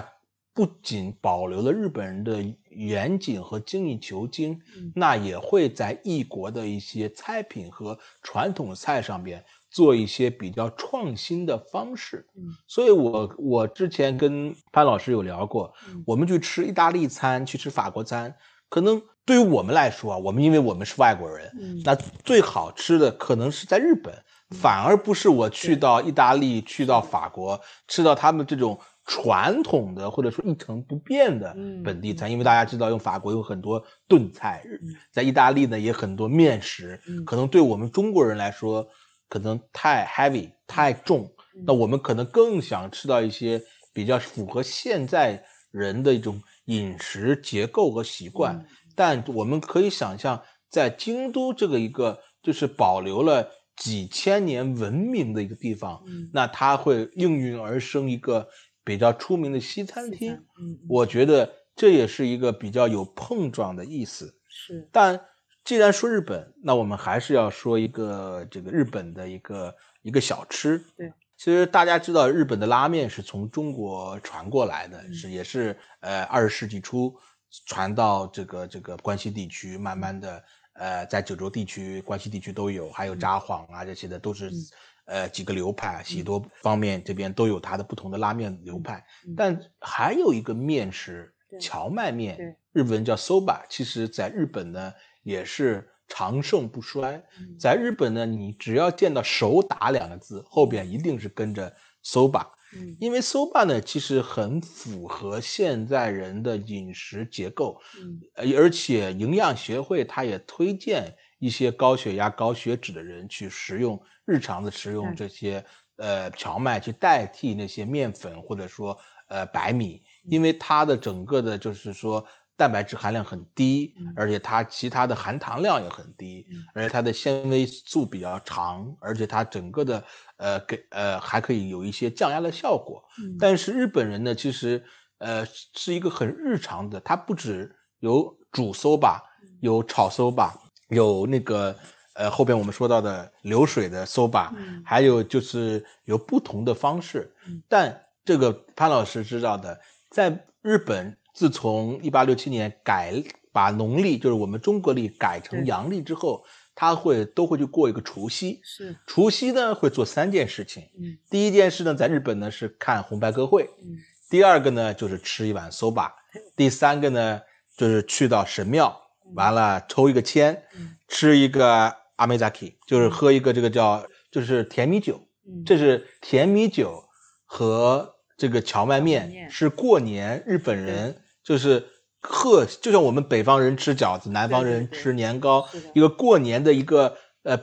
不仅保留了日本人的严谨和精益求精，那也会在异国的一些菜品和传统菜上边做一些比较创新的方式。所以我之前跟潘老师有聊过，我们去吃意大利餐，去吃法国餐，可能对于我们来说啊，因为我们是外国人，那最好吃的可能是在日本，反而不是我去到意大利，去到法国，吃到他们这种传统的或者说一成不变的本地餐。因为大家知道，用法国有很多炖菜，在意大利呢也很多面食，可能对我们中国人来说可能太 heavy 太重，那我们可能更想吃到一些比较符合现在人的一种饮食结构和习惯。但我们可以想象，在京都这个一个就是保留了几千年文明的一个地方，那它会应运而生一个比较出名的西餐厅。我觉得这也是一个比较有碰撞的意思。是，但既然说日本，那我们还是要说一个这个日本的一个小吃。对，其实大家知道日本的拉面是从中国传过来的，也是20世纪初传到这个关西地区，慢慢的在九州地区、关西地区都有，还有札幌啊这些的都是几个流派，许多方面这边都有它的不同的拉面流派。但还有一个面食，荞麦面，日文叫 soba， 其实在日本呢也是长盛不衰。在日本呢，你只要见到手打2个字，后边一定是跟着 soba。因为 soba 呢其实很符合现在人的饮食结构，而且营养学会它也推荐一些高血压高血脂的人去日常的食用这些荞麦，去代替那些面粉或者说白米，因为它的整个的就是说蛋白质含量很低，而且它其他的含糖量也很低，而且它的纤维素比较长，而且它整个的还可以有一些降压的效果。但是日本人呢其实是一个很日常的，它不只有煮soba，有炒soba，有那个后边我们说到的流水的soba，还有就是有不同的方式。但这个潘老师知道的，在日本自从1867年把农历就是我们中国历改成阳历之后，他都会去过一个除夕。除夕呢会做3件事情。第一件事呢，在日本呢是看红白歌会。第二个呢就是吃一碗 soba。第三个呢就是去到神庙，完了抽一个签，吃一个amezaki，就是喝一个这个叫就是甜米酒。这是甜米酒和这个荞麦面是过年日本人就是就像我们北方人吃饺子，南方人吃年糕，一个过年的一个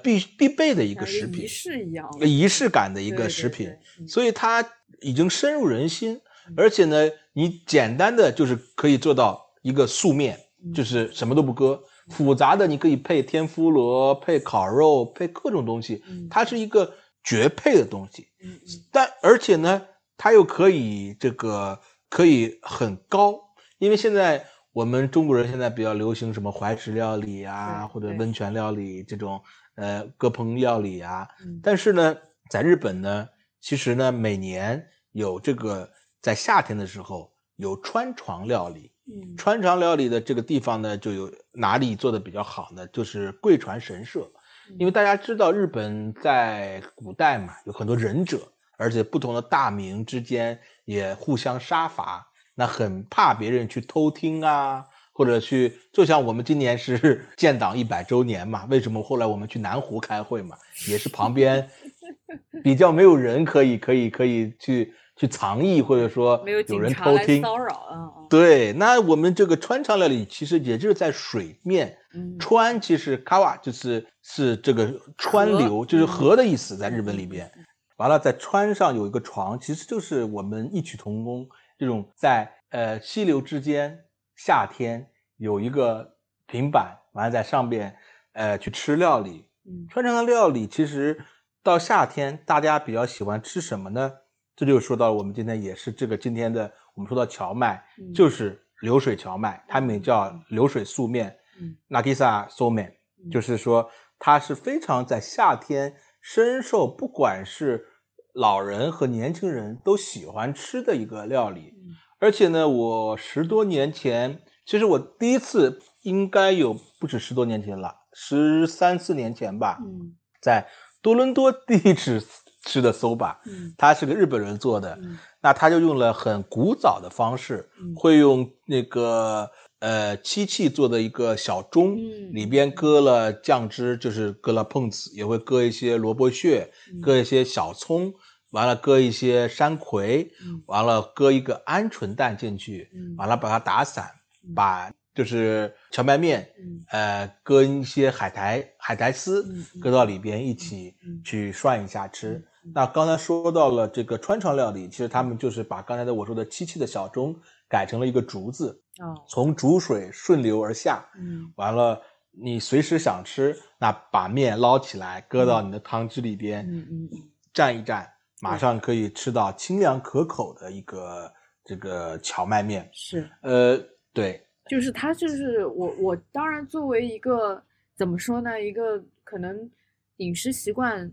必备的一个食品，仪式一样，仪式感的一个食品，所以它已经深入人心。而且呢，你简单的就是可以做到一个素面，就是什么都不搁；复杂的你可以配天妇罗、配烤肉、配各种东西，它是一个绝配的东西。但而且呢，它又可以这个可以很高，因为现在。我们中国人现在比较流行什么怀石料理啊，或者温泉料理这种各烹料理啊。但是呢在日本呢，其实呢每年有这个在夏天的时候有川床料理。川床料理的这个地方呢就有哪里做的比较好呢，就是贵船神社。因为大家知道日本在古代嘛有很多忍者，而且不同的大名之间也互相杀伐。那很怕别人去偷听啊，或者去，就像我们今年是建党100周年嘛，为什么后来我们去南湖开会嘛，也是旁边比较没有人可以去藏匿，或者说有人偷听骚扰啊。对，那我们这个川床料理其实也就是在水面，川其实川就是这个川流，就是河的意思，在日本里边。完了，在川上有一个床，其实就是我们异曲同工。这种在溪流之间，夏天有一个平板，完了在上面去吃料理。川床的料理其实到夏天大家比较喜欢吃什么呢？这就说到我们今天也是这个今天的我们说到荞麦，就是流水荞麦，他们也叫流水素面，nagisa somen，就是说它是非常在夏天深受不管是老人和年轻人都喜欢吃的一个料理。而且呢我10多年前，其实我第一次应该有不止10多年前了，13、14年前吧，在多伦多第一次吃的 soba，它是个日本人做的，那他就用了很古早的方式，会用那个漆器做的一个小钟，里边搁了酱汁，就是搁了碰子，也会搁一些萝卜屑，搁一些小葱，完了搁一些山葵，完了搁一个鹌鹑蛋进去，完了把它打散，把就是荞麦面，搁一些海苔丝，搁到里边一起去涮一下吃。那刚才说到了这个川床料理，其实他们就是把刚才的我说的漆器的小钟改成了一个竹子，从煮水顺流而下，完了你随时想吃，那把面捞起来搁到你的汤汁里边，蘸一蘸，马上可以吃到清凉可口的一个这个荞麦面。是，对，就是它就是我当然作为一个怎么说呢，一个可能饮食习惯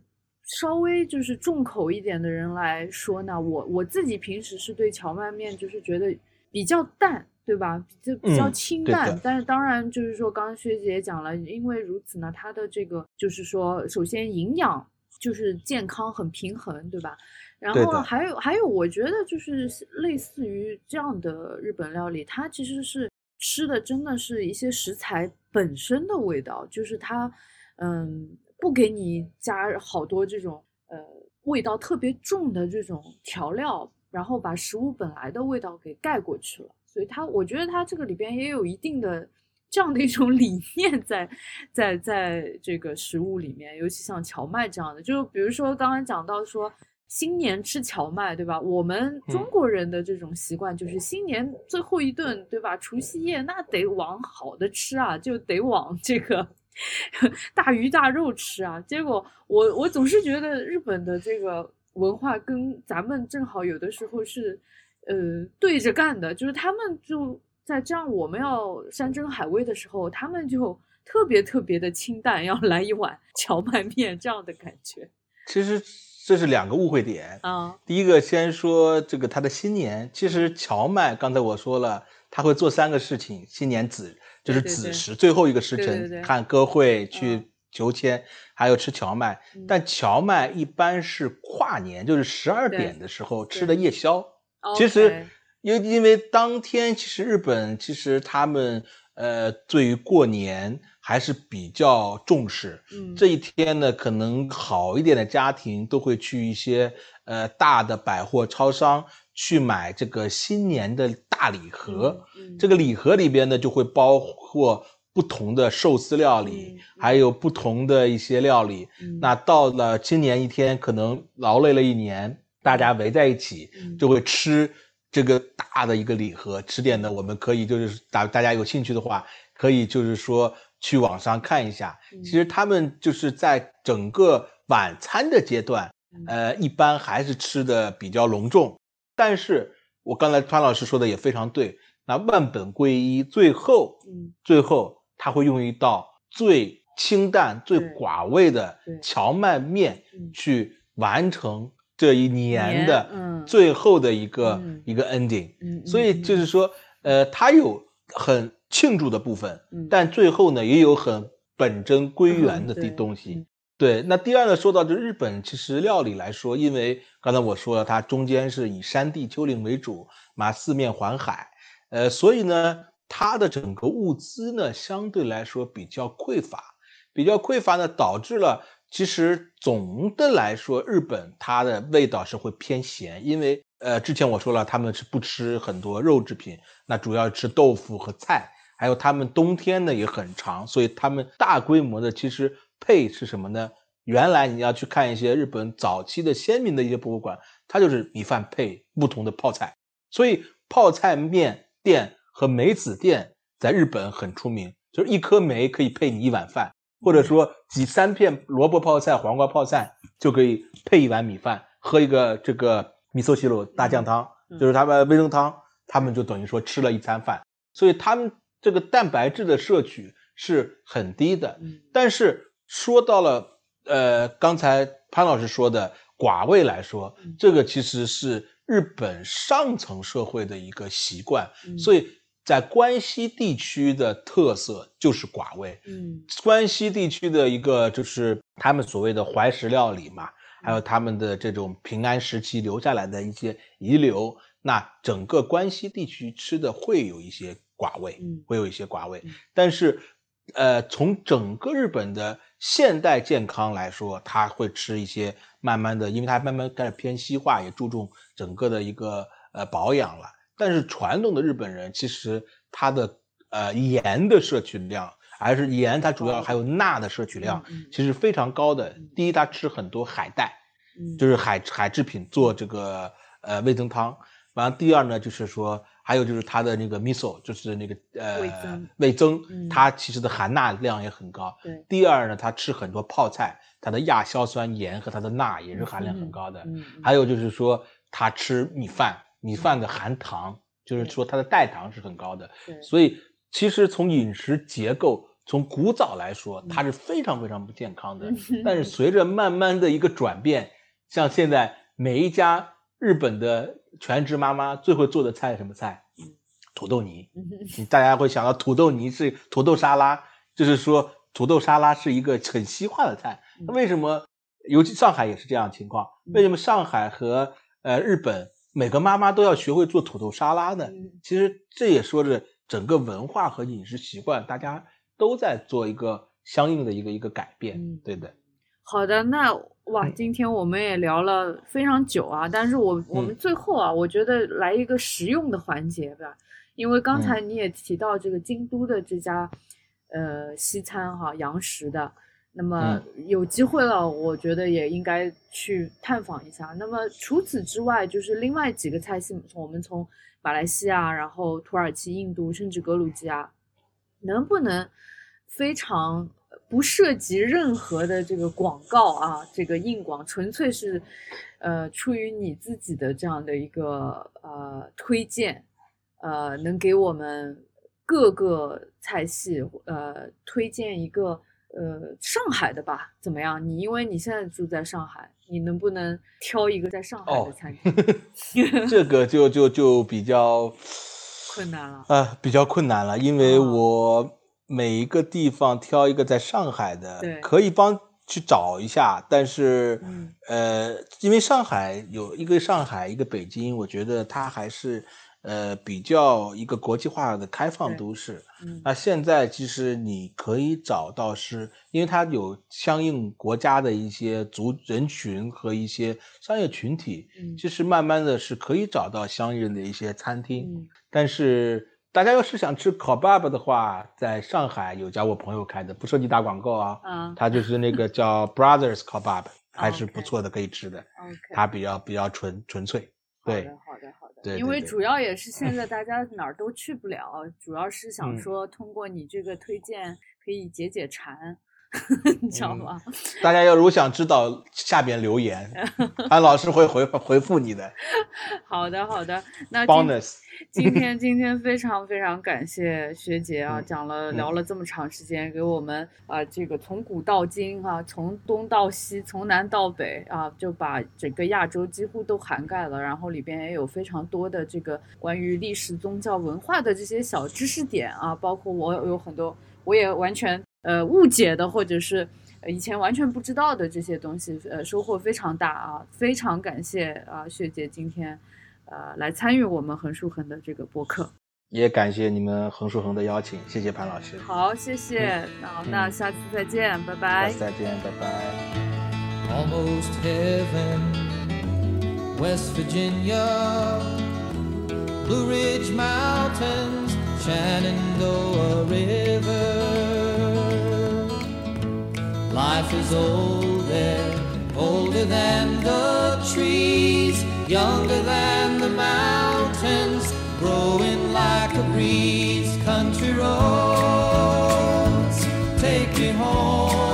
稍微就是重口一点的人来说呢，我自己平时是对荞麦面就是觉得比较淡，对吧？就比较清淡，但是当然就是说刚刚薛姐也讲了，因为如此呢，它的这个就是说首先营养就是健康很平衡，对吧？然后还有我觉得就是类似于这样的日本料理，它其实是吃的真的是一些食材本身的味道，就是它不给你加好多这种味道特别重的这种调料，然后把食物本来的味道给盖过去了，所以它我觉得它这个里边也有一定的这样的一种理念在这个食物里面，尤其像荞麦这样的，就是比如说刚刚讲到说新年吃荞麦，对吧？我们中国人的这种习惯就是新年最后一顿，对吧？除夕夜那得往好的吃啊，就得往这个大鱼大肉吃啊。结果我总是觉得日本的这个文化跟咱们正好有的时候是对着干的，就是他们就在这样我们要山珍海味的时候，他们就特别特别的清淡，要来一碗荞麦面这样的感觉。其实这是两个误会点啊。第一个先说这个它的新年，其实荞麦刚才我说了，它会做3个事情，新年子就是子时，最后一个时辰，看歌会去求签，还有吃荞麦。但荞麦一般是跨年，就是12点的时候吃的夜宵。其实因为当天其实日本其实他们对于过年还是比较重视，这一天呢可能好一点的家庭都会去一些大的百货超商去买这个新年的大礼盒。这个礼盒里边呢，就会包括不同的寿司料理，还有不同的一些料理。那到了今年一天，可能劳累了一年，大家围在一起就会吃这个大的一个礼盒。吃点呢，我们可以就是大家有兴趣的话，可以就是说去网上看一下。其实他们就是在整个晚餐的阶段，一般还是吃的比较隆重。但是我刚才潘老师说的也非常对，那万本归一，最后他会用一道最清淡最寡味的荞麦面去完成这一年的最后的一个 ending。 所以就是说他有很庆祝的部分，但最后呢也有很本真归元的东西。对，那第二呢，说到这日本其实料理来说，因为刚才我说了，它中间是以山地丘陵为主嘛，四面环海，所以呢它的整个物资呢相对来说比较匮乏呢，导致了其实总的来说日本它的味道是会偏咸。因为之前我说了，他们是不吃很多肉制品，那主要吃豆腐和菜，还有他们冬天呢也很长，所以他们大规模的其实配是什么呢？原来你要去看一些日本早期的先民的一些博物馆，它就是米饭配不同的泡菜，所以泡菜面店和梅子店在日本很出名，就是一颗梅可以配你一碗饭，或者说3片萝卜泡菜、黄瓜泡菜就可以配一碗米饭，喝一个这个米寿西罗大酱汤，就是他们味噌汤，他们就等于说吃了一餐饭，所以他们这个蛋白质的摄取是很低的。但是说到了刚才潘老师说的寡味来说，这个其实是日本上层社会的一个习惯，所以在关西地区的特色就是寡味。关西地区的一个就是他们所谓的怀石料理嘛，还有他们的这种平安时期留下来的一些遗留，那整个关西地区吃的会有一些寡味，但是从整个日本的现代健康来说，他会吃一些慢慢的，因为他慢慢开始偏西化，也注重整个的一个保养了。但是传统的日本人其实他的盐的摄取量，还是盐，它主要还有钠的摄取量其实非常高的。第一，他吃很多海带，就是海制品做这个味噌汤。然后第二呢，就是说还有就是它的那个 miso， 就是那个味噌，它其实的含钠量也很高。第二呢，它吃很多泡菜，它的亚硝酸盐和它的钠也是含量很高的。还有就是说它吃米饭，米饭的含糖，就是说它的代糖是很高的。所以其实从饮食结构，从古早来说，它是非常非常不健康的。但是随着慢慢的一个转变，像现在每一家日本的全职妈妈最会做的菜什么菜？土豆泥。大家会想到土豆泥是土豆沙拉，就是说土豆沙拉是一个很西化的菜。为什么尤其上海也是这样的情况？为什么上海和日本每个妈妈都要学会做土豆沙拉呢？其实这也说着整个文化和饮食习惯，大家都在做一个相应的一个改变。对的。好的，那哇，今天我们也聊了非常久啊，但是我们最后啊，我觉得来一个实用的环节吧，因为刚才你也提到这个京都的这家西餐哈，洋食的，那么有机会了，我觉得也应该去探访一下。那么除此之外，就是另外几个菜系，我们从马来西亚，然后土耳其、印度，甚至格鲁吉亚，能不能非常不涉及任何的这个广告啊，这个硬广，纯粹是出于你自己的这样的一个推荐，能给我们各个菜系推荐一个上海的吧，怎么样？你因为你现在住在上海，你能不能挑一个在上海的餐厅？这个就比较困难了，比较困难了，因为我每一个地方挑一个在上海的，可以帮去找一下，但是因为上海有一个北京，我觉得它还是比较一个国际化的开放都市。那现在其实你可以找到是，因为它有相应国家的一些人群和一些商业群体，其实慢慢的是可以找到相应的一些餐厅。但是大家要是想吃烤爸爸的话，在上海有家我朋友开的，不涉及打广告啊，他就是那个叫 Brothers 烤爸爸，还是不错的，可以吃的。它比较纯粹。对，好的对，因为主要也是现在大家哪儿都去不了，主要是想说通过你这个推荐可以解解馋，你知道吗？大家要如想知道，下边留言，安老师会回复你的。好的，那今天非常非常感谢学姐啊，聊了这么长时间，给我们啊这个从古到今啊，从东到西，从南到北啊，就把整个亚洲几乎都涵盖了，然后里边也有非常多的这个关于历史、宗教、文化的这些小知识点啊，包括我有很多我也完全误解的，或者是以前完全不知道的这些东西，收获非常大啊！非常感谢啊，学姐今天来参与我们横竖横的这个播客，也感谢你们横竖横的邀请，谢谢潘老师。好，谢谢，那下次再见，拜拜。下次再见，拜拜。Almost heaven, West Virginia, Blue Ridge Mountains, Shenandoah River.Life is older than the trees, younger than the mountains, growing like a breeze. Country roads, take me home.